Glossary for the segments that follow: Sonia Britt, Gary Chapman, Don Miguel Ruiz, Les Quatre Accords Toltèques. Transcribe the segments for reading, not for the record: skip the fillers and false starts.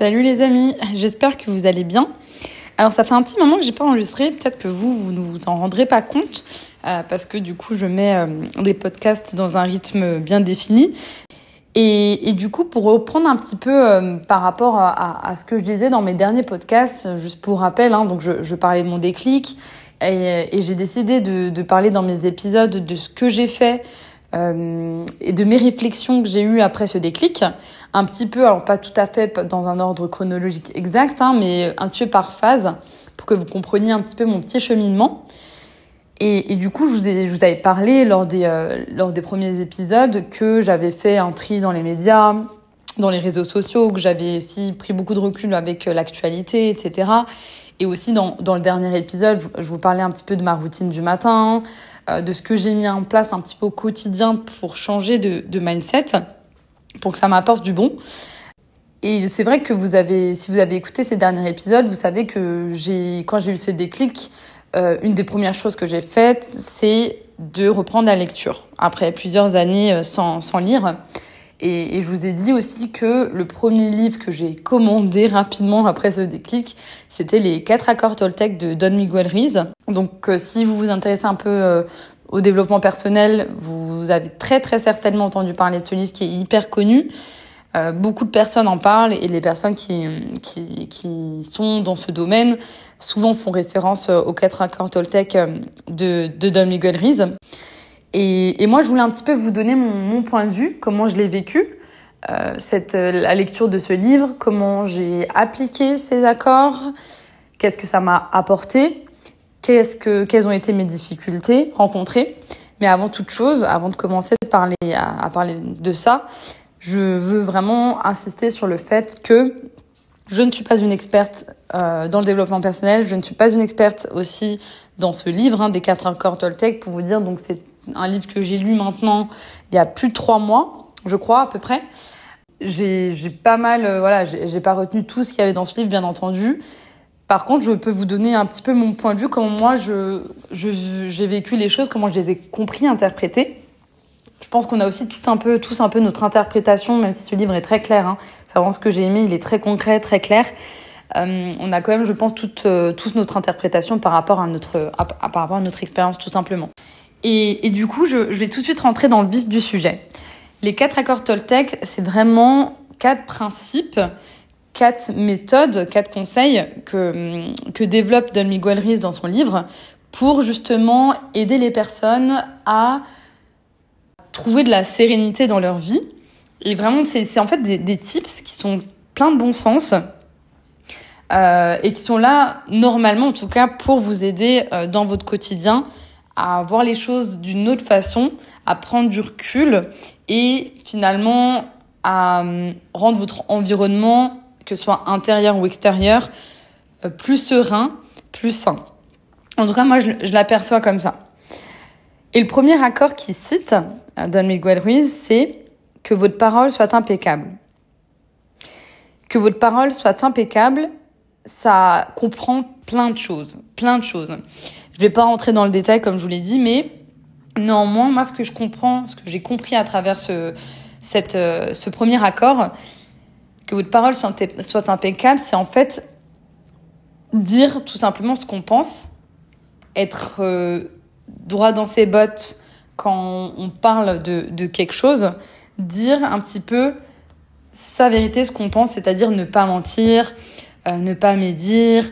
Salut les amis, j'espère que vous allez bien. Alors ça fait un petit moment que j'ai pas enregistré, peut-être que vous ne vous en rendrez pas compte parce que du coup je mets des podcasts dans un rythme bien défini. Et du coup, pour reprendre un petit peu par rapport à ce que je disais dans mes derniers podcasts, juste pour rappel, hein, donc je parlais de mon déclic et j'ai décidé de parler dans mes épisodes de ce que j'ai fait et de mes réflexions que j'ai eues après ce déclic, un petit peu, alors pas tout à fait dans un ordre chronologique exact, hein, mais un petit peu par phase, pour que vous compreniez un petit peu mon petit cheminement. Et du coup, je vous avais parlé lors des premiers épisodes que j'avais fait un tri dans les médias, dans les réseaux sociaux, que j'avais aussi pris beaucoup de recul avec l'actualité, etc. Et aussi dans le dernier épisode, je vous parlais un petit peu de ma routine du matin, de ce que j'ai mis en place un petit peu au quotidien pour changer de mindset, pour que ça m'apporte du bon. Et c'est vrai que si vous avez écouté ces derniers épisodes, vous savez que quand j'ai eu ce déclic, une des premières choses que j'ai faites, c'est de reprendre la lecture après plusieurs années sans lire. Et je vous ai dit aussi que le premier livre que j'ai commandé rapidement après ce déclic, c'était Les Quatre Accords Toltèques de Don Miguel Ruiz. Donc si vous vous intéressez un peu au développement personnel, vous avez très très certainement entendu parler de ce livre qui est hyper connu. Beaucoup de personnes en parlent et les personnes qui sont dans ce domaine souvent font référence aux Quatre Accords Toltèques de Don Miguel Ruiz. Et moi, je voulais un petit peu vous donner mon point de vue, comment je l'ai vécu, la lecture de ce livre, comment j'ai appliqué ces accords, qu'est-ce que ça m'a apporté, quelles ont été mes difficultés rencontrées. Mais avant toute chose, avant de commencer à parler de ça, je veux vraiment insister sur le fait que je ne suis pas une experte dans le développement personnel, je ne suis pas une experte aussi dans ce livre, hein, des 4 accords Toltec, pour vous dire, donc c'est un livre que j'ai lu maintenant il y a plus de 3 mois, je crois, à peu près. J'ai pas mal, j'ai pas retenu tout ce qu'il y avait dans ce livre, bien entendu. Par contre, je peux vous donner un petit peu mon point de vue, comment moi j'ai vécu les choses, comment je les ai compris, interprétées. Je pense qu'on a aussi tous un peu notre interprétation, même si ce livre est très clair, hein. C'est vraiment ce que j'ai aimé, il est très concret, très clair. On a quand même, je pense, tous notre interprétation par rapport à notre expérience, tout simplement. Et du coup, je vais tout de suite rentrer dans le vif du sujet. Les 4 accords Toltec, c'est vraiment 4 principes, 4 méthodes, 4 conseils que développe Don Miguel Ruiz dans son livre pour justement aider les personnes à trouver de la sérénité dans leur vie. Et vraiment, c'est en fait des tips qui sont plein de bon sens et qui sont là, normalement en tout cas, pour vous aider dans votre quotidien à voir les choses d'une autre façon, à prendre du recul et finalement à rendre votre environnement, que ce soit intérieur ou extérieur, plus serein, plus sain. En tout cas, moi, je l'aperçois comme ça. Et le premier accord qu'il cite, Don Miguel Ruiz, c'est que votre parole soit impeccable. Que votre parole soit impeccable, ça comprend plein de choses. Je vais pas rentrer dans le détail, comme je vous l'ai dit, mais néanmoins, moi, ce que j'ai compris à travers ce premier accord, que votre parole soit impeccable, c'est en fait dire tout simplement ce qu'on pense, être droit dans ses bottes quand on parle de quelque chose, dire un petit peu sa vérité, ce qu'on pense, c'est-à-dire ne pas mentir, ne pas médire,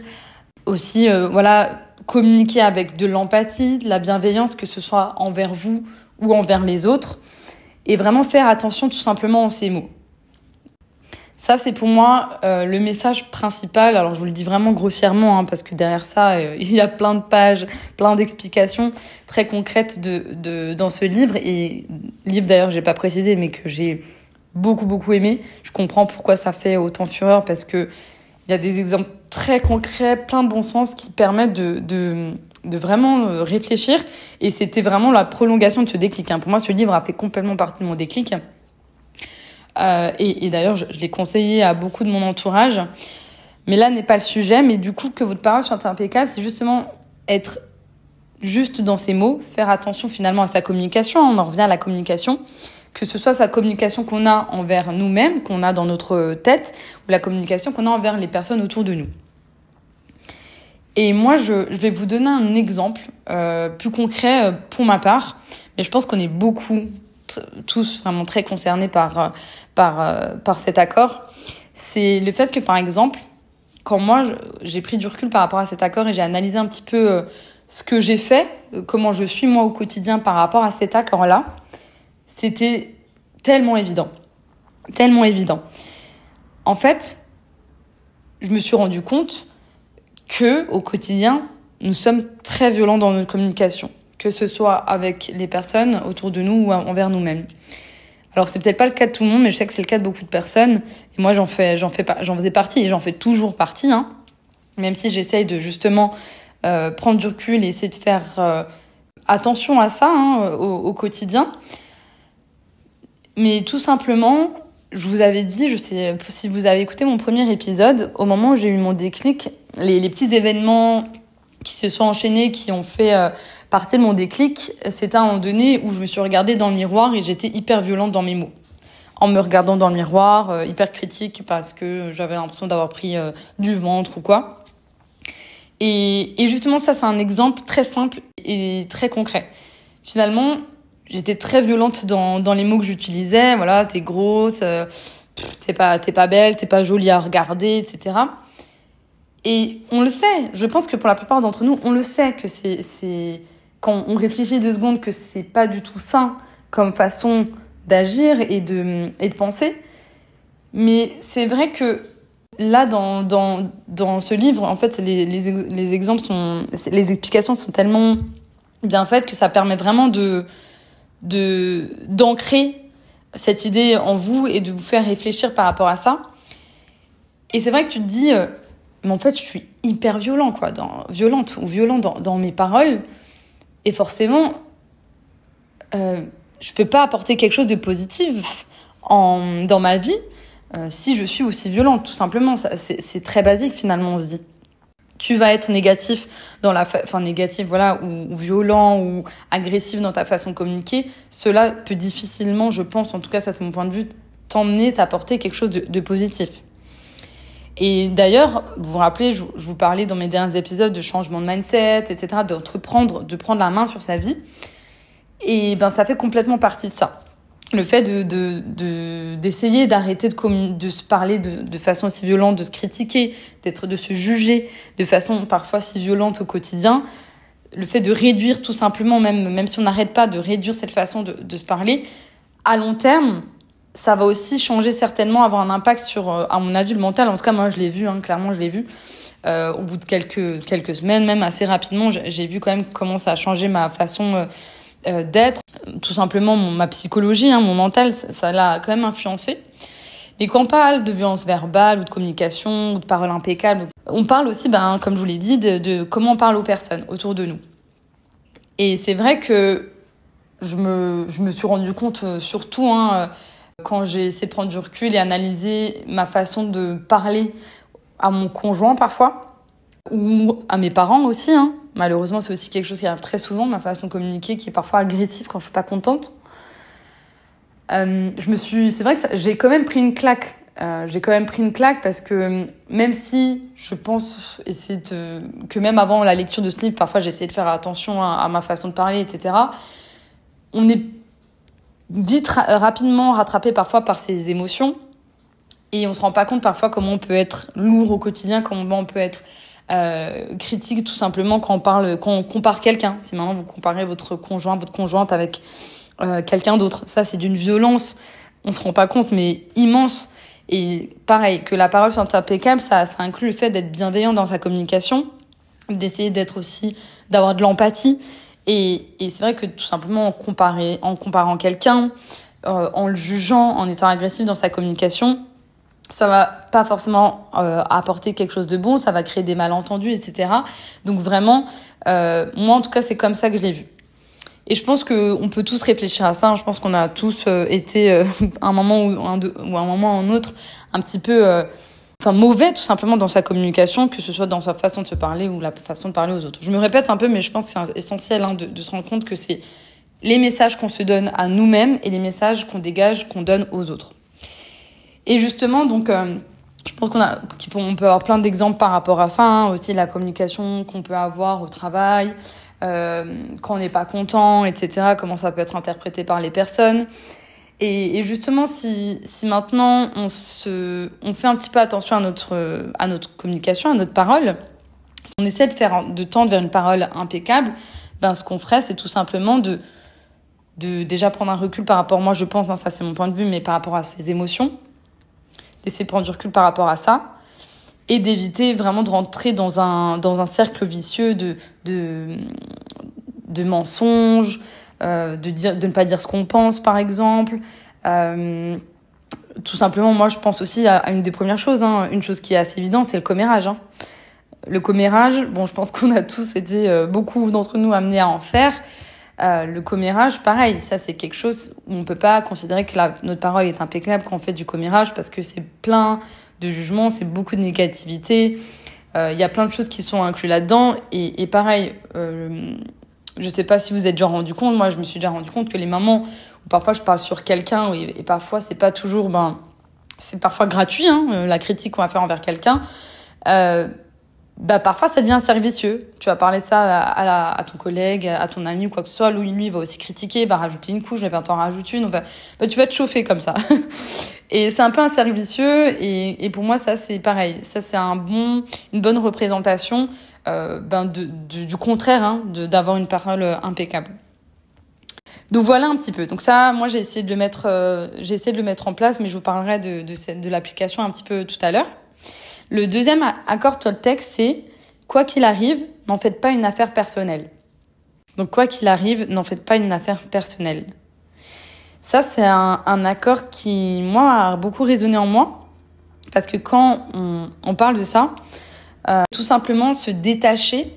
aussi communiquer avec de l'empathie, de la bienveillance, que ce soit envers vous ou envers les autres, et vraiment faire attention tout simplement à ces mots. Ça, c'est pour moi le message principal. Alors, je vous le dis vraiment grossièrement, hein, parce que derrière ça, il y a plein de pages, plein d'explications très concrètes dans ce livre. Et livre, d'ailleurs, j'ai pas précisé, mais que j'ai beaucoup, beaucoup aimé. Je comprends pourquoi ça fait autant fureur, parce que il y a des exemples très concrets, plein de bon sens, qui permettent de vraiment réfléchir. Et c'était vraiment la prolongation de ce déclic, hein. Pour moi, ce livre a fait complètement partie de mon déclic. Et d'ailleurs, je l'ai conseillé à beaucoup de mon entourage. Mais là n'est pas le sujet. Mais du coup, que votre parole soit impeccable, c'est justement être juste dans ses mots, faire attention finalement à sa communication. On en revient à la communication. que ce soit sa communication qu'on a envers nous-mêmes, qu'on a dans notre tête, ou la communication qu'on a envers les personnes autour de nous. Et moi, je vais vous donner un exemple plus concret pour ma part, mais je pense qu'on est beaucoup, tous vraiment très concernés par cet accord. C'est le fait que, par exemple, quand moi, j'ai pris du recul par rapport à cet accord et j'ai analysé un petit peu ce que j'ai fait, comment je suis moi au quotidien par rapport à cet accord-là, c'était tellement évident. Tellement évident. En fait, je me suis rendu compte que, au quotidien, nous sommes très violents dans notre communication, que ce soit avec les personnes autour de nous ou envers nous-mêmes. Alors, c'est peut-être pas le cas de tout le monde, mais je sais que c'est le cas de beaucoup de personnes. Et moi, j'en faisais partie et j'en fais toujours partie, hein. Même si j'essaye de justement prendre du recul et essayer de faire attention à ça hein, au quotidien. Mais tout simplement, je vous avais dit, je sais si vous avez écouté mon premier épisode, au moment où j'ai eu mon déclic, les petits événements qui se sont enchaînés, qui ont fait partie de mon déclic, c'était à un moment donné où je me suis regardée dans le miroir et j'étais hyper violente dans mes mots. En me regardant dans le miroir, hyper critique parce que j'avais l'impression d'avoir pris du ventre ou quoi. Et justement, ça, c'est un exemple très simple et très concret. Finalement, j'étais très violente dans les mots que j'utilisais. Voilà, t'es grosse, t'es pas belle, t'es pas jolie à regarder, etc. Et on le sait, je pense que pour la plupart d'entre nous, on le sait que c'est quand on réfléchit 2 secondes que c'est pas du tout sain comme façon d'agir et de penser. Mais c'est vrai que là, dans ce livre, en fait, les exemples les explications sont tellement bien faites que ça permet vraiment d'ancrer cette idée en vous et de vous faire réfléchir par rapport à ça. Et c'est vrai que tu te dis... mais en fait, je suis hyper violente dans mes paroles. Et forcément, je peux pas apporter quelque chose de positif dans ma vie si je suis aussi violente, tout simplement. Ça, c'est très basique, finalement, on se dit. Tu vas être négatif, ou violent, ou agressif dans ta façon de communiquer. Cela peut difficilement, je pense, en tout cas, ça c'est mon point de vue, t'apporter quelque chose de positif. Et d'ailleurs, vous vous rappelez, je vous parlais dans mes derniers épisodes de changement de mindset, etc., de prendre la main sur sa vie. Et ben, ça fait complètement partie de ça. Le fait d'essayer d'arrêter de se parler de façon si violente, de se critiquer, de se juger de façon parfois si violente au quotidien. Le fait de réduire tout simplement, même si on n'arrête pas, de réduire cette façon de se parler, à long terme... ça va aussi changer certainement, avoir un impact sur, à mon avis, le mental. En tout cas, moi, je l'ai vu, hein, clairement, je l'ai vu. Au bout de quelques semaines, même assez rapidement, j'ai vu quand même comment ça a changé ma façon d'être. Tout simplement, ma psychologie, hein, mon mental, ça l'a quand même influencé. Mais quand on parle de violence verbale ou de communication ou de paroles impeccables, on parle aussi, comme je vous l'ai dit, de comment on parle aux personnes autour de nous. Et c'est vrai que je me suis rendu compte, surtout... quand j'ai essayé de prendre du recul et analyser ma façon de parler à mon conjoint parfois, ou à mes parents aussi. Hein. Malheureusement, c'est aussi quelque chose qui arrive très souvent, ma façon de communiquer qui est parfois agressive quand je suis pas contente. C'est vrai que j'ai quand même pris une claque. Parce que même si je pense que même avant la lecture de ce livre, parfois j'essayais de faire attention à ma façon de parler, etc. On est vite, rapidement rattrapé parfois par ses émotions et on se rend pas compte parfois comment on peut être lourd au quotidien, comment on peut être critique tout simplement quand on compare quelqu'un. Si maintenant vous comparez votre conjoint, votre conjointe avec quelqu'un d'autre, ça c'est d'une violence, on se rend pas compte, mais immense. Et pareil, que la parole soit impeccable, ça inclut le fait d'être bienveillant dans sa communication, d'essayer d'être aussi, d'avoir de l'empathie. Et c'est vrai que tout simplement en comparant quelqu'un, en le jugeant, en étant agressif dans sa communication, ça va pas forcément apporter quelque chose de bon, ça va créer des malentendus, etc. Donc vraiment, moi en tout cas, c'est comme ça que je l'ai vu. Et je pense qu'on peut tous réfléchir à ça. Je pense qu'on a tous été à un moment ou à un moment ou un autre un petit peu mauvais tout simplement dans sa communication, que ce soit dans sa façon de se parler ou la façon de parler aux autres. Je me répète un peu, mais je pense que c'est essentiel de se rendre compte que c'est les messages qu'on se donne à nous-mêmes et les messages qu'on dégage, qu'on donne aux autres. Et justement, donc, je pense qu'on peut avoir plein d'exemples par rapport à ça, hein, aussi la communication qu'on peut avoir au travail, quand on n'est pas content, etc., comment ça peut être interprété par les personnes. Et justement, si maintenant on fait un petit peu attention à notre communication, à notre parole, si on essaie de tendre vers une parole impeccable, ben ce qu'on ferait, c'est tout simplement de déjà prendre un recul par rapport, moi je pense, hein, ça c'est mon point de vue, mais par rapport à ses émotions, d'essayer de prendre du recul par rapport à ça, et d'éviter vraiment de rentrer dans un cercle vicieux de mensonges, de ne pas dire ce qu'on pense, par exemple. Tout simplement, moi, je pense aussi à une des premières choses, hein, une chose qui est assez évidente, c'est le commérage. Hein. Le commérage, bon, je pense qu'on a tous été, beaucoup d'entre nous, amenés à en faire. Le commérage, pareil, ça, c'est quelque chose où on peut pas considérer que notre parole est impeccable quand on fait du commérage, parce que c'est plein de jugements, c'est beaucoup de négativité. Il y a plein de choses qui sont incluses là-dedans. Et pareil... je sais pas si vous êtes déjà rendu compte, moi je me suis déjà rendu compte que les moments où parfois je parle sur quelqu'un et parfois c'est pas toujours, c'est parfois gratuit, hein, la critique qu'on va faire envers quelqu'un, parfois ça devient servicieux. Tu vas parler ça à ton collègue, à ton ami ou quoi que ce soit, lui va aussi critiquer, va rajouter une couche, va t'en rajouter une, tu vas te chauffer comme ça. Et c'est un peu un servicieux et pour moi ça c'est pareil, ça c'est une bonne représentation du contraire, hein, d'avoir une parole impeccable. Donc voilà un petit peu. Donc ça, moi j'ai essayé de le mettre en place, mais je vous parlerai de l'application un petit peu tout à l'heure. Le deuxième accord Toltec, c'est quoi qu'il arrive, n'en faites pas une affaire personnelle. Donc quoi qu'il arrive, n'en faites pas une affaire personnelle. Ça c'est un accord qui moi a beaucoup résonné en moi, parce que quand on parle de ça. Tout simplement se détacher,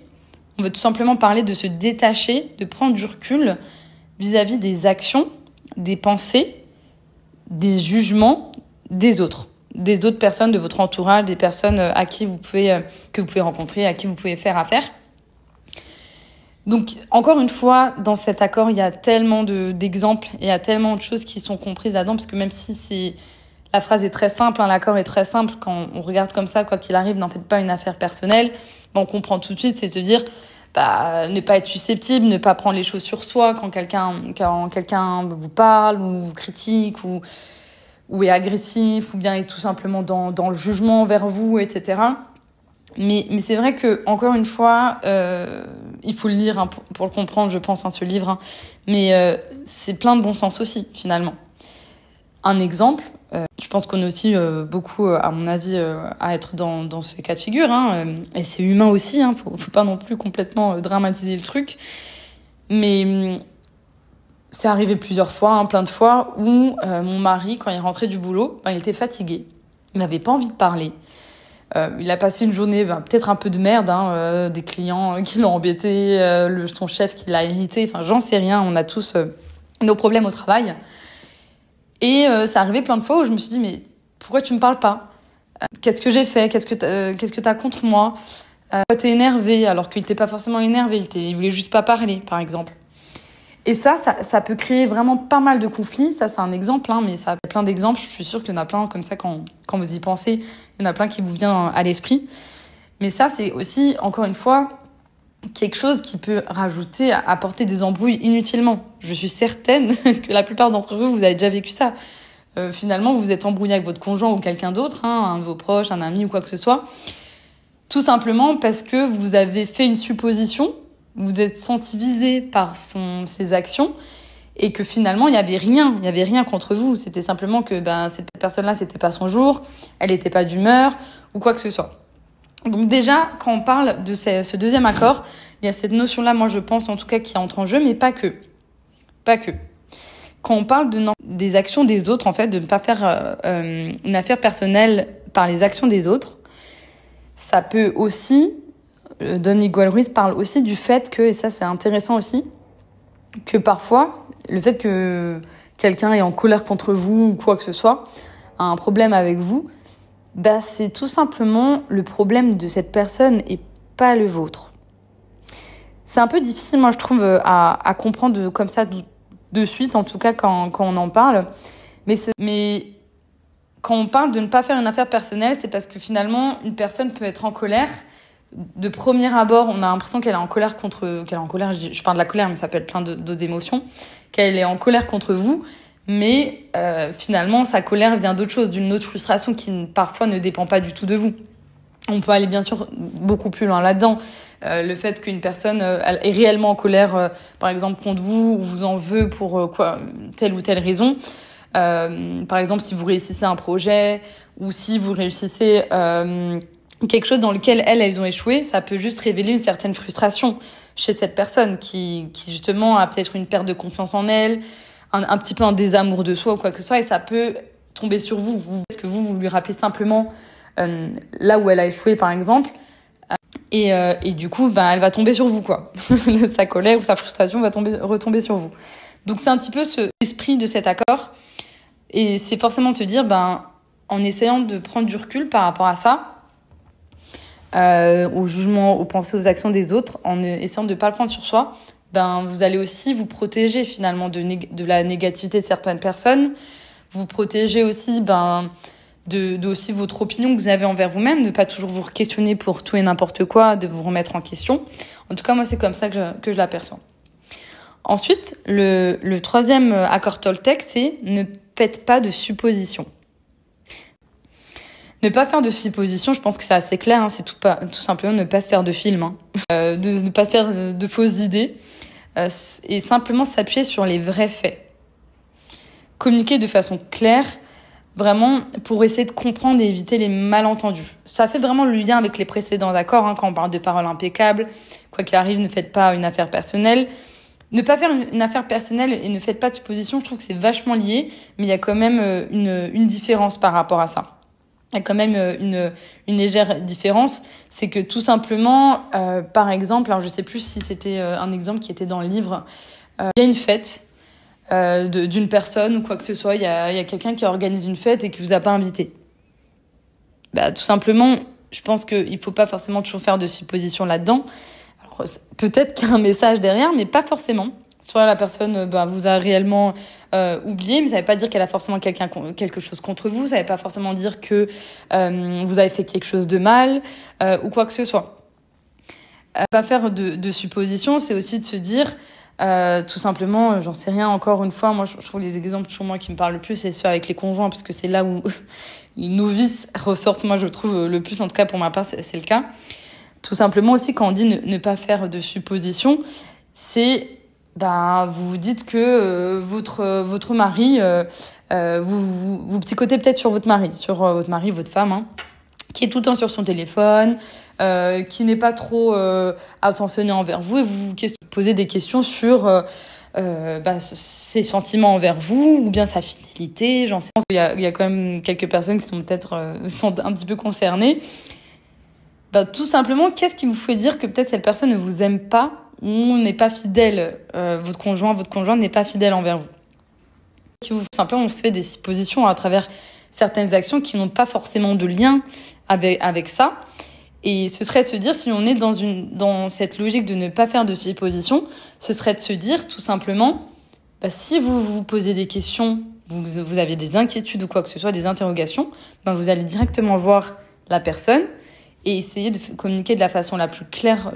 on veut tout simplement parler de se détacher, de prendre du recul vis-à-vis des actions, des pensées, des jugements des autres personnes de votre entourage, des personnes à qui que vous pouvez rencontrer, à qui vous pouvez faire affaire. Donc, encore une fois, dans cet accord, il y a tellement d'exemples, il y a tellement de choses qui sont comprises là-dedans, parce que même si la phrase est très simple, hein, l'accord est très simple. Quand on regarde comme ça, quoi qu'il arrive, n'en faites pas une affaire personnelle. On comprend tout de suite, c'est de dire ne pas être susceptible, ne pas prendre les choses sur soi quand quelqu'un vous parle ou vous critique ou est agressif ou bien est tout simplement dans le jugement vers vous, etc. Mais c'est vrai que encore une fois, il faut le lire hein, pour le comprendre, je pense, hein, ce livre. Hein. Mais c'est plein de bon sens aussi, finalement. Un exemple. Je pense qu'on est aussi beaucoup, à mon avis, à être dans ce cas de figure. Hein, et c'est humain aussi, hein, faut pas non plus complètement dramatiser le truc. Mais c'est arrivé plusieurs fois, hein, plein de fois, où mon mari, quand il rentrait du boulot, il était fatigué. Il n'avait pas envie de parler. Il a passé une journée peut-être un peu de merde, hein, des clients qui l'ont embêté, son chef qui l'a irrité. Enfin, j'en sais rien, on a tous nos problèmes au travail. Et ça arrivait plein de fois où je me suis dit, mais pourquoi tu me parles pas ? Qu'est-ce que j'ai fait ? Qu'est-ce que t'as contre moi ? Pourquoi t'es énervé ? Alors qu'il n'était pas forcément énervé, il voulait juste pas parler, par exemple. Et ça peut créer vraiment pas mal de conflits. Ça, c'est un exemple, hein, mais ça a plein d'exemples. Je suis sûre qu'il y en a plein comme ça, quand vous y pensez, il y en a plein qui vous vient à l'esprit. Mais ça, c'est aussi, encore une fois, quelque chose qui peut apporter des embrouilles inutilement. Je suis certaine que la plupart d'entre vous avez déjà vécu ça. Finalement, vous vous êtes embrouillé avec votre conjoint ou quelqu'un d'autre, hein, un de vos proches, un ami ou quoi que ce soit, tout simplement parce que vous avez fait une supposition, vous vous êtes senti visé par ses actions et que finalement, il n'y avait rien contre vous. C'était simplement que cette personne-là, c'était pas son jour, elle n'était pas d'humeur ou quoi que ce soit. Donc déjà, quand on parle de ce deuxième accord, il y a cette notion-là, moi je pense en tout cas, qui entre en jeu, mais pas que. Pas que. Quand on parle des actions des autres, en fait, de ne pas faire une affaire personnelle par les actions des autres, ça peut aussi... Don Miguel Ruiz parle aussi du fait que, et ça c'est intéressant aussi, que parfois, le fait que quelqu'un est en colère contre vous ou quoi que ce soit, a un problème avec vous, c'est tout simplement le problème de cette personne et pas le vôtre. c'est un peu difficile, moi, je trouve, à comprendre comme ça de suite, en tout cas quand on en parle. Mais quand on parle de ne pas faire une affaire personnelle, c'est parce que finalement, une personne peut être en colère. De premier abord, on a l'impression qu'elle est en colère contre... Qu'elle est en colère, je parle de la colère, mais ça peut être plein d'autres émotions. Qu'elle est en colère contre vous, mais finalement, sa colère vient d'autre chose, d'une autre frustration qui parfois ne dépend pas du tout de vous. On peut aller bien sûr beaucoup plus loin là-dedans. Le fait qu'une personne est réellement en colère, par exemple, contre vous, ou vous en veut pour telle ou telle raison. Par exemple, si vous réussissez un projet, ou si vous réussissez... quelque chose dans lequel elles ont échoué, ça peut juste révéler une certaine frustration chez cette personne qui justement a peut-être une perte de confiance en elle, un petit peu un désamour de soi ou quoi que ce soit, et ça peut tomber sur vous. Peut-être que vous lui rappelez simplement là où elle a échoué, par exemple, et du coup, elle va tomber sur vous, quoi. Sa colère ou sa frustration va retomber sur vous. Donc c'est un petit peu ce esprit de cet accord, et c'est forcément de se dire, en essayant de prendre du recul par rapport à ça, aux jugements, aux pensées, aux actions des autres, en essayant de ne pas le prendre sur soi, vous allez aussi vous protéger finalement de la négativité de certaines personnes, vous protéger aussi de aussi votre opinion que vous avez envers vous-même, de ne pas toujours vous questionner pour tout et n'importe quoi, de vous remettre en question. En tout cas, moi, c'est comme ça que je l'aperçois. Ensuite, le troisième accord Toltec, c'est « ne faites pas de suppositions ». Ne pas faire de suppositions, je pense que c'est assez clair, hein, c'est tout simplement ne pas se faire de film, hein. Ne pas se faire de fausses idées, et simplement s'appuyer sur les vrais faits. Communiquer de façon claire, vraiment pour essayer de comprendre et éviter les malentendus. Ça fait vraiment le lien avec les précédents accords, hein, quand on parle de paroles impeccables, quoi qu'il arrive, ne faites pas une affaire personnelle. Ne pas faire une affaire personnelle et ne faites pas de suppositions, je trouve que c'est vachement lié, mais il y a quand même une différence par rapport à ça. Il y a quand même une légère différence, c'est que tout simplement, par exemple, alors je sais plus si c'était un exemple qui était dans le livre, il y a une fête d'une personne ou quoi que ce soit, il y a quelqu'un qui organise une fête et qui vous a pas invité. Tout simplement, je pense qu'il faut pas forcément toujours faire de suppositions là-dedans. Alors, peut-être qu'il y a un message derrière, mais pas forcément. Soit la personne vous a réellement oublié, mais ça ne veut pas dire qu'elle a forcément quelque chose contre vous, ça ne veut pas forcément dire que vous avez fait quelque chose de mal ou quoi que ce soit. Pas faire de suppositions, c'est aussi de se dire, tout simplement, j'en sais rien, encore une fois, moi je trouve les exemples sur moi qui me parlent le plus, c'est ceux avec les conjoints, parce que c'est là où nos vices ressortent, moi je trouve le plus, en tout cas pour ma part, c'est le cas. Tout simplement aussi, quand on dit ne pas faire de suppositions, c'est... vous vous dites que votre mari, vous psychotez peut-être sur votre mari, votre femme, hein, qui est tout le temps sur son téléphone, qui n'est pas trop attentionné envers vous, et vous posez des questions sur ses sentiments envers vous, ou bien sa fidélité, j'en sais. Il y a quand même quelques personnes qui sont peut-être un petit peu concernées. Tout simplement, qu'est-ce qui vous fait dire que peut-être cette personne ne vous aime pas, ou n'est pas fidèle, votre conjoint n'est pas fidèle envers vous. Tout simplement, on se fait des suppositions à travers certaines actions qui n'ont pas forcément de lien avec ça. Et ce serait de se dire, si on est dans cette logique de ne pas faire de suppositions, ce serait de se dire tout simplement, si vous vous posez des questions, vous avez des inquiétudes ou quoi que ce soit, des interrogations, vous allez directement voir la personne, et essayer de communiquer de la façon la plus claire,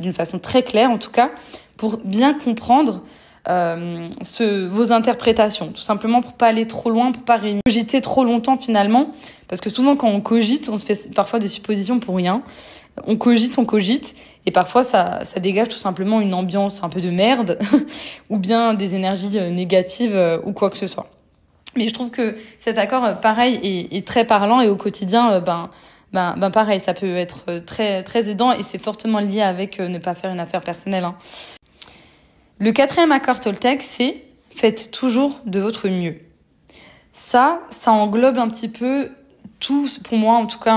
d'une façon très claire en tout cas, pour bien comprendre vos interprétations, tout simplement pour pas aller trop loin, pour pas cogiter trop longtemps finalement, parce que souvent quand on cogite, on se fait parfois des suppositions pour rien, on cogite, et parfois ça dégage tout simplement une ambiance un peu de merde, ou bien des énergies négatives ou quoi que ce soit. Mais je trouve que cet accord, pareil, est très parlant, et au quotidien, pareil, ça peut être très, très aidant, et c'est fortement lié avec ne pas faire une affaire personnelle, hein. Le quatrième accord Toltec, c'est « faites toujours de votre mieux ». Ça englobe un petit peu tout, pour moi en tout cas,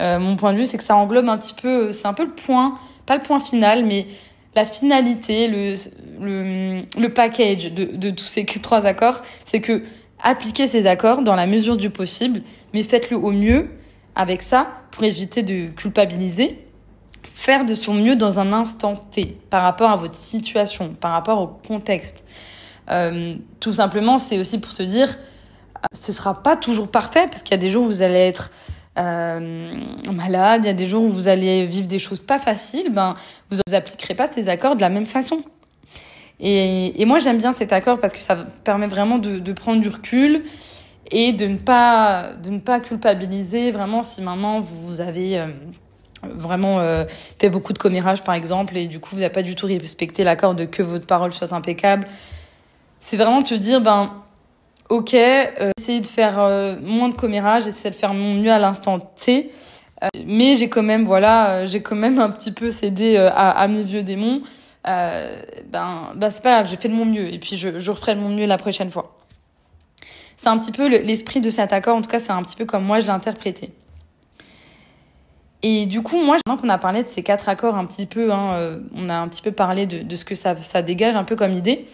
hein. Mon point de vue, c'est que ça englobe un petit peu, c'est un peu le point, pas le point final, mais la finalité, le package de tous ces trois accords, c'est que appliquez ces accords dans la mesure du possible, mais faites-le au mieux, avec ça, pour éviter de culpabiliser, faire de son mieux dans un instant T, par rapport à votre situation, par rapport au contexte. Tout simplement, c'est aussi pour se dire, ce ne sera pas toujours parfait, parce qu'il y a des jours où vous allez être malade, il y a des jours où vous allez vivre des choses pas faciles, ben, vous ne appliquerez pas ces accords de la même façon. Et moi, j'aime bien cet accord parce que ça permet vraiment de prendre du recul et de ne pas culpabiliser vraiment si maintenant vous avez vraiment fait beaucoup de commérages, par exemple, et du coup, vous n'avez pas du tout respecté l'accord de que votre parole soit impeccable. C'est vraiment te dire, ben, ok, essayer de faire moins de commérages, essayer de faire mon mieux à l'instant T, mais j'ai quand même, un petit peu cédé à mes vieux démons. Ben c'est pas grave, j'ai fait de mon mieux et puis je referai de mon mieux la prochaine fois. C'est un petit peu l'esprit de cet accord, en tout cas c'est un petit peu comme moi je l'ai interprété. Et du coup, moi, maintenant qu'on a parlé de ces quatre accords un petit peu, on a un petit peu parlé de ce que ça dégage un peu comme idée,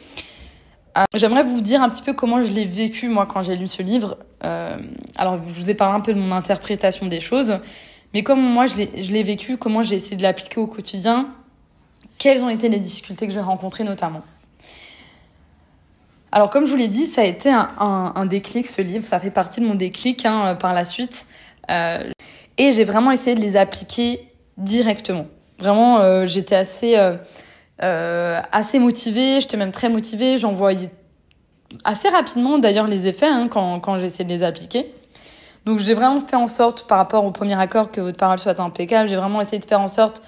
j'aimerais vous dire un petit peu comment je l'ai vécu moi quand j'ai lu ce livre. Alors je vous ai parlé un peu de mon interprétation des choses, mais comme moi je l'ai vécu, comment j'ai essayé de l'appliquer au quotidien, quelles ont été les difficultés que j'ai rencontrées notamment. Alors comme je vous l'ai dit, ça a été un déclic, ce livre, ça fait partie de mon déclic par la suite. Et j'ai vraiment essayé de les appliquer directement. Vraiment, j'étais assez motivée, j'étais même très motivée, j'en voyais assez rapidement d'ailleurs les effets quand j'ai essayé de les appliquer. Donc j'ai vraiment fait en sorte, par rapport au premier accord, que votre parole soit impeccable, j'ai vraiment essayé de faire en sorte...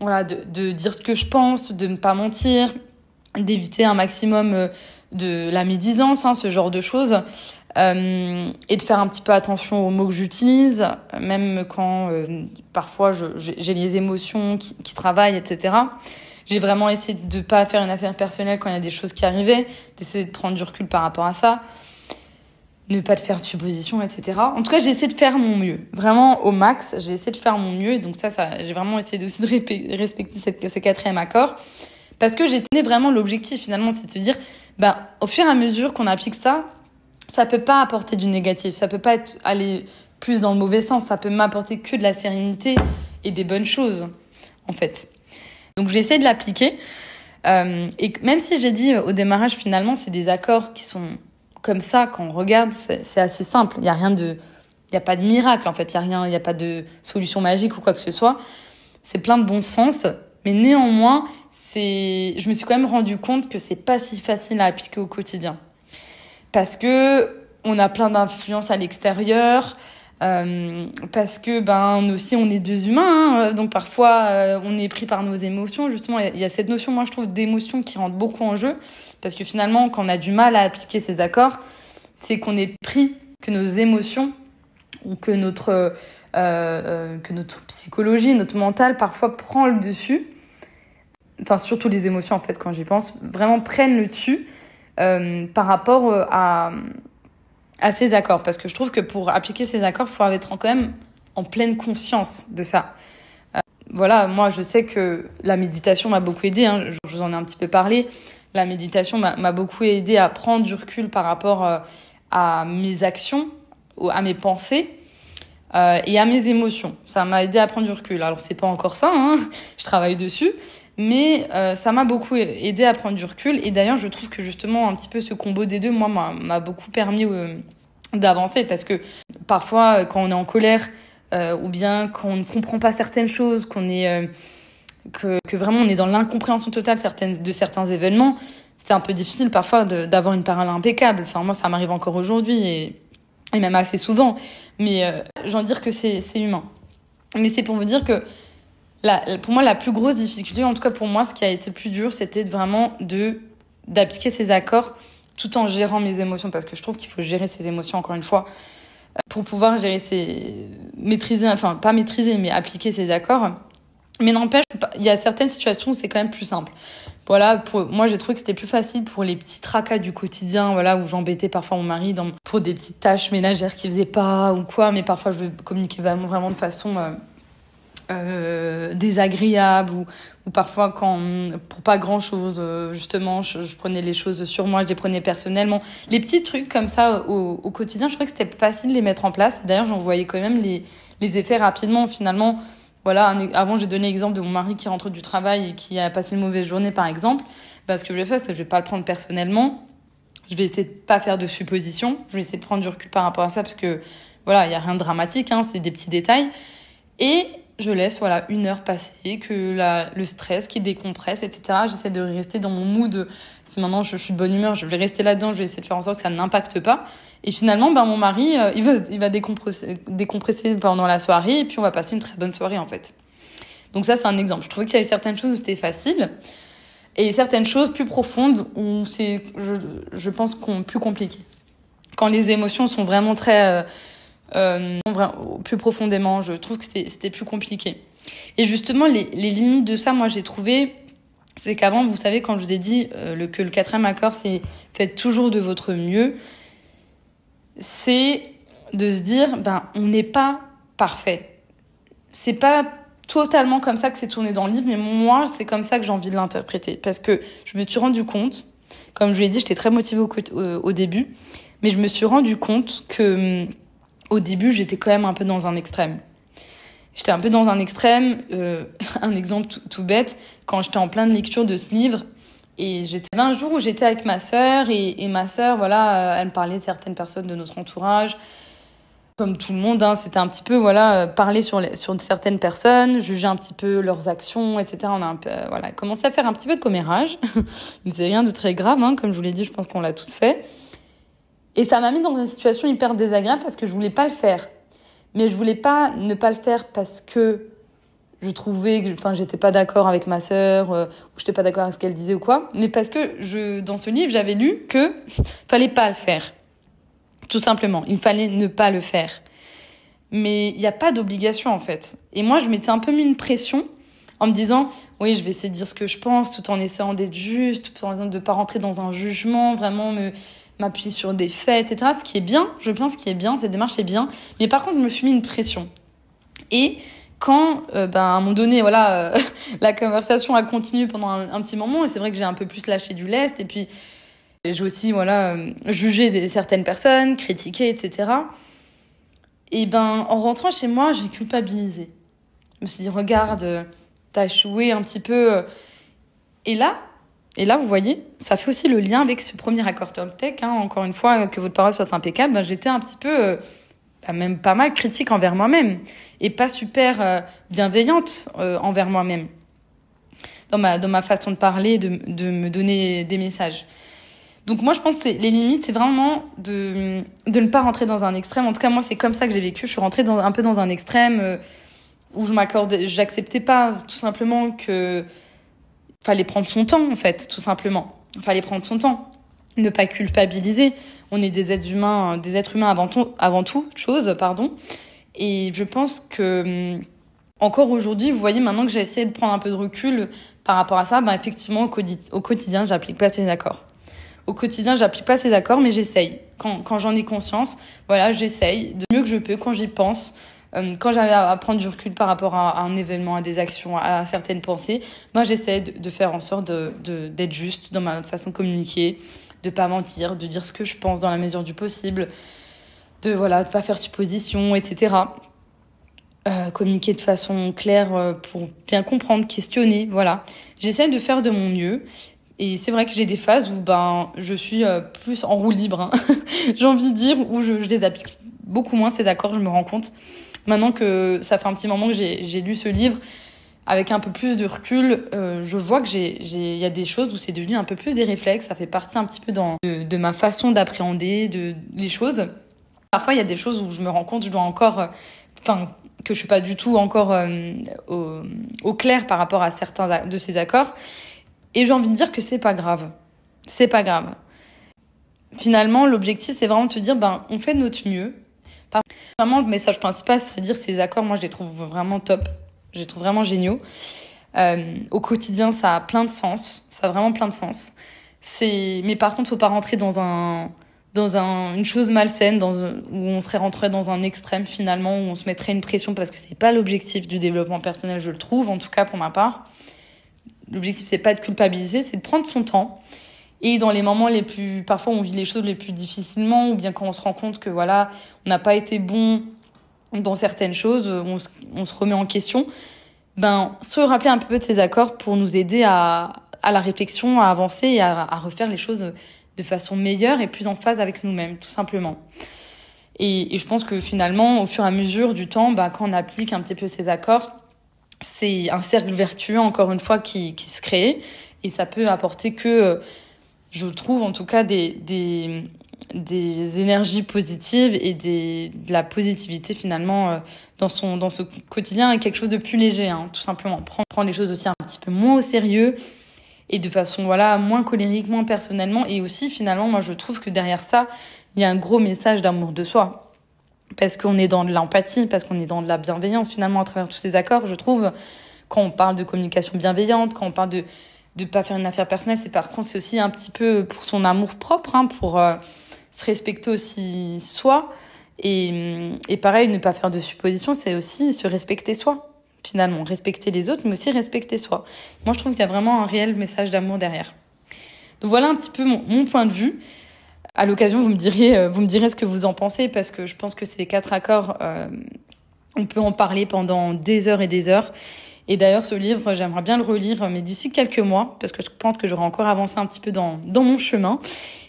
Voilà, de dire ce que je pense, de ne pas mentir, d'éviter un maximum de la médisance, ce genre de choses, et de faire un petit peu attention aux mots que j'utilise, même quand parfois j'ai les émotions qui travaillent, etc. J'ai vraiment essayé de ne pas faire une affaire personnelle quand il y a des choses qui arrivaient, d'essayer de prendre du recul par rapport à ça, ne pas faire de suppositions, etc. En tout cas, j'ai essayé de faire mon mieux. Vraiment, au max, j'ai essayé de faire mon mieux. Et donc ça j'ai vraiment essayé aussi de respecter ce quatrième accord. Parce que j'étais vraiment l'objectif, finalement, c'est de se dire, ben, au fur et à mesure qu'on applique ça, ça ne peut pas apporter du négatif. Ça ne peut pas aller plus dans le mauvais sens. Ça peut m'apporter que de la sérénité et des bonnes choses, en fait. Donc, j'ai essayé de l'appliquer. Et même si j'ai dit au démarrage, finalement, c'est des accords qui sont... Comme ça, quand on regarde, c'est assez simple. Il n'y a rien de... Il n'y a pas de miracle, en fait. Il n'y a pas de solution magique ou quoi que ce soit. C'est plein de bon sens. Mais néanmoins, je me suis quand même rendu compte que c'est pas si facile à appliquer au quotidien. Parce que on a plein d'influences à l'extérieur. Parce que, ben, nous aussi, on est deux humains. Donc, parfois, on est pris par nos émotions. Justement, il y a cette notion, moi, je trouve, d'émotion qui rentre beaucoup en jeu. Parce que finalement, quand on a du mal à appliquer ces accords, c'est qu'on est pris, que nos émotions ou que notre psychologie, notre mental, parfois, prend le dessus. Enfin, surtout les émotions, en fait, quand j'y pense, vraiment prennent le dessus par rapport à ces accords. Parce que je trouve que pour appliquer ces accords, il faut être quand même en pleine conscience de ça. Voilà, moi, je sais que la méditation m'a beaucoup aidée. Je vous en ai un petit peu parlé. La méditation m'a beaucoup aidée à prendre du recul par rapport à mes actions, à mes pensées et à mes émotions. Ça m'a aidée à prendre du recul. Alors, c'est pas encore ça, je travaille dessus, mais ça m'a beaucoup aidée à prendre du recul. Et d'ailleurs, je trouve que justement, un petit peu ce combo des deux, moi, m'a beaucoup permis d'avancer, parce que parfois, quand on est en colère ou bien quand on ne comprend pas certaines choses, qu'on est... Que vraiment on est dans l'incompréhension totale de certains événements, c'est un peu difficile parfois d'avoir une parole impeccable. Enfin, moi, ça m'arrive encore aujourd'hui et même assez souvent. Mais j'en dire que c'est humain. Mais c'est pour vous dire que pour moi, la plus grosse difficulté, en tout cas pour moi, ce qui a été le plus dur, c'était vraiment d'appliquer ces accords tout en gérant mes émotions. Parce que je trouve qu'il faut gérer ses émotions, encore une fois, pour pouvoir appliquer ces accords. Mais n'empêche, il y a certaines situations où c'est quand même plus simple. Voilà, moi, j'ai trouvé que c'était plus facile pour les petits tracas du quotidien, voilà, où j'embêtais parfois mon mari pour des petites tâches ménagères qu'il faisait pas ou quoi. Mais parfois, je communiquais vraiment de façon désagréable ou parfois, pour pas grand-chose, justement, je prenais les choses sur moi, je les prenais personnellement. Les petits trucs comme ça au quotidien, je trouvais que c'était facile de les mettre en place. D'ailleurs, j'en voyais quand même les effets rapidement, finalement. Voilà, avant j'ai donné l'exemple de mon mari qui rentre du travail et qui a passé une mauvaise journée par exemple. Bah, ce que je vais faire, c'est que je vais pas le prendre personnellement. Je vais essayer de pas faire de suppositions. Je vais essayer de prendre du recul par rapport à ça parce que voilà, il n'y a rien de dramatique, hein, c'est des petits détails. Et je laisse voilà, 1 heure passer, que le stress qui décompresse, etc. J'essaie de rester dans mon mood. Si maintenant je suis de bonne humeur, je vais rester là-dedans, je vais essayer de faire en sorte que ça n'impacte pas. Et finalement, ben, mon mari, il va décompresser pendant la soirée et puis on va passer une très bonne soirée en fait. Donc ça, c'est un exemple. Je trouvais qu'il y avait certaines choses où c'était facile et certaines choses plus profondes où c'est, je pense, plus compliqué. Quand les émotions sont vraiment très... plus profondément, je trouve que c'était plus compliqué. Et justement, les limites de ça, moi, j'ai trouvé... C'est qu'avant, vous savez, quand je vous ai dit que le 4e accord, c'est « faites toujours de votre mieux », c'est de se dire, ben, on n'est pas parfait. C'est pas totalement comme ça que c'est tourné dans le livre, mais moi, c'est comme ça que j'ai envie de l'interpréter. Parce que je me suis rendu compte, comme je l'ai dit, j'étais très motivée au début, mais je me suis rendu compte que... Au début, j'étais quand même un peu dans un extrême. J'étais un peu dans un extrême. Un exemple tout bête, quand j'étais en pleine lecture de ce livre, et j'étais là un jour où j'étais avec ma sœur, et ma sœur, voilà, elle me parlait de certaines personnes de notre entourage. Comme tout le monde, hein, c'était un petit peu, voilà, parler sur certaines personnes, juger un petit peu leurs actions, etc. On a un peu, voilà, commencé à faire un petit peu de commérage. Mais c'est rien de très grave, hein, comme je vous l'ai dit, je pense qu'on l'a toutes fait. Et ça m'a mis dans une situation hyper désagréable parce que je voulais pas le faire. Mais je voulais pas ne pas le faire parce que je trouvais que, enfin, j'étais pas d'accord avec ma sœur, ou j'étais pas d'accord avec ce qu'elle disait ou quoi. Mais parce que dans ce livre, j'avais lu que fallait pas le faire. Tout simplement. Il fallait ne pas le faire. Mais il n'y a pas d'obligation, en fait. Et moi, je m'étais un peu mis une pression en me disant, oui, je vais essayer de dire ce que je pense tout en essayant d'être juste, tout en essayant de pas rentrer dans un jugement, vraiment m'appuyer sur des faits, etc. Ce qui est bien, je pense qu'il est bien, cette démarche est bien. Mais par contre, je me suis mis une pression. Et quand, à un moment donné, voilà, la conversation a continué pendant un petit moment, et c'est vrai que j'ai un peu plus lâché du lest, et puis j'ai aussi, voilà, jugé certaines personnes, critiqué, etc. Et en rentrant chez moi, j'ai culpabilisé. Je me suis dit, regarde, t'as échoué un petit peu. Et là, vous voyez, ça fait aussi le lien avec ce premier accord Toltec. Hein, encore une fois, que votre parole soit impeccable, j'étais un petit peu, même pas mal critique envers moi-même et pas super bienveillante envers moi-même dans ma façon de parler, de me donner des messages. Donc moi, je pense que les limites, c'est vraiment de ne pas rentrer dans un extrême. En tout cas, moi, c'est comme ça que j'ai vécu. Je suis rentrée un peu dans un extrême où j'acceptais pas tout simplement que... Fallait prendre son temps, en fait, tout simplement. Fallait prendre son temps. Ne pas culpabiliser. On est des êtres humains avant toute chose. Et je pense que, encore aujourd'hui, vous voyez, maintenant que j'ai essayé de prendre un peu de recul par rapport à ça, effectivement, au quotidien, j'applique pas ces accords. Au quotidien, j'applique pas ces accords, mais j'essaye. Quand j'en ai conscience, voilà, j'essaye de mieux que je peux, quand j'y pense. Quand j'avais à prendre du recul par rapport à un événement, à des actions, à certaines pensées, moi, j'essaie de faire en sorte d'être juste dans ma façon de communiquer, de ne pas mentir, de dire ce que je pense dans la mesure du possible, de pas faire suppositions, etc. Communiquer de façon claire pour bien comprendre, questionner, voilà. J'essaie de faire de mon mieux. Et c'est vrai que j'ai des phases où je suis plus en roue libre, hein. J'ai envie de dire, où je les applique beaucoup moins, ces accords, je me rends compte. Maintenant que ça fait un petit moment que j'ai lu ce livre, avec un peu plus de recul, je vois que il y a des choses où c'est devenu un peu plus des réflexes. Ça fait partie un petit peu de ma façon d'appréhender les choses. Parfois, il y a des choses où je me rends compte, que je suis pas du tout encore au clair par rapport à certains de ces accords. Et j'ai envie de dire que c'est pas grave. C'est pas grave. Finalement, l'objectif, c'est vraiment de se dire, on fait de notre mieux. Vraiment, le message principal serait de dire que ces accords, moi, je les trouve vraiment top. Je les trouve vraiment géniaux. Au quotidien, ça a plein de sens. Ça a vraiment plein de sens. Mais par contre, il ne faut pas rentrer dans une chose malsaine, où on serait rentré dans un extrême, finalement, où on se mettrait une pression, parce que ce n'est pas l'objectif du développement personnel, je le trouve, en tout cas pour ma part. L'objectif, ce n'est pas de culpabiliser, c'est de prendre son temps. Et dans les moments les plus... Parfois, on vit les choses les plus difficilement, ou bien quand on se rend compte que, voilà, on n'a pas été bon dans certaines choses, on se remet en question, se rappeler un peu de ces accords pour nous aider à la réflexion, à avancer et à refaire les choses de façon meilleure et plus en phase avec nous-mêmes, tout simplement. Et je pense que finalement, au fur et à mesure du temps, quand on applique un petit peu ces accords, c'est un cercle vertueux, encore une fois, qui se crée. Et ça peut apporter que, je trouve en tout cas, des énergies positives et de la positivité finalement dans ce quotidien, et quelque chose de plus léger, tout simplement. Prendre les choses aussi un petit peu moins au sérieux et de façon moins colérique, moins personnellement. Et aussi finalement, moi je trouve que derrière ça, il y a un gros message d'amour de soi. Parce qu'on est dans de l'empathie, parce qu'on est dans de la bienveillance finalement à travers tous ces accords. Je trouve, quand on parle de communication bienveillante, quand on parle de ne pas faire une affaire personnelle, c'est aussi un petit peu pour son amour propre, pour se respecter aussi soi. Et pareil, ne pas faire de suppositions, c'est aussi se respecter soi, finalement. Respecter les autres, mais aussi respecter soi. Moi, je trouve qu'il y a vraiment un réel message d'amour derrière. Donc voilà un petit peu mon point de vue. À l'occasion, vous me direz ce que vous en pensez, parce que je pense que ces 4 accords, on peut en parler pendant des heures et des heures. Et d'ailleurs, ce livre, j'aimerais bien le relire, mais d'ici quelques mois, parce que je pense que j'aurai encore avancé un petit peu dans mon chemin.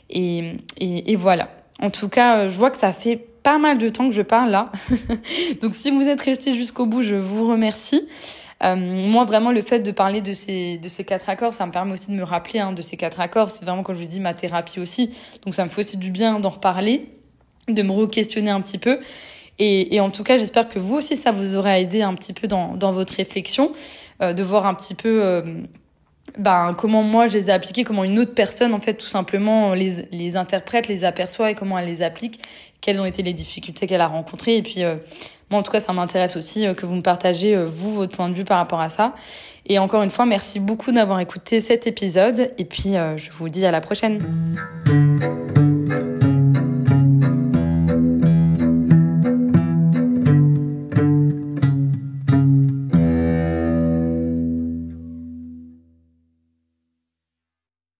Et voilà. En tout cas, je vois que ça fait pas mal de temps que je parle là. Donc si vous êtes restés jusqu'au bout, je vous remercie. Moi, vraiment, le fait de parler de ces 4 accords, ça me permet aussi de me rappeler de ces 4 accords. C'est vraiment, comme je vous dis, ma thérapie aussi. Donc, ça me fait aussi du bien d'en reparler, de me re-questionner un petit peu. Et en tout cas, j'espère que vous aussi, ça vous aura aidé un petit peu dans votre réflexion, de voir un petit peu comment moi, je les ai appliqués, comment une autre personne, en fait, tout simplement, les interprète, les aperçoit et comment elle les applique, quelles ont été les difficultés qu'elle a rencontrées. Et puis, moi, en tout cas, ça m'intéresse aussi que vous me partagez, vous, votre point de vue par rapport à ça. Et encore une fois, merci beaucoup d'avoir écouté cet épisode. Et puis, je vous dis à la prochaine.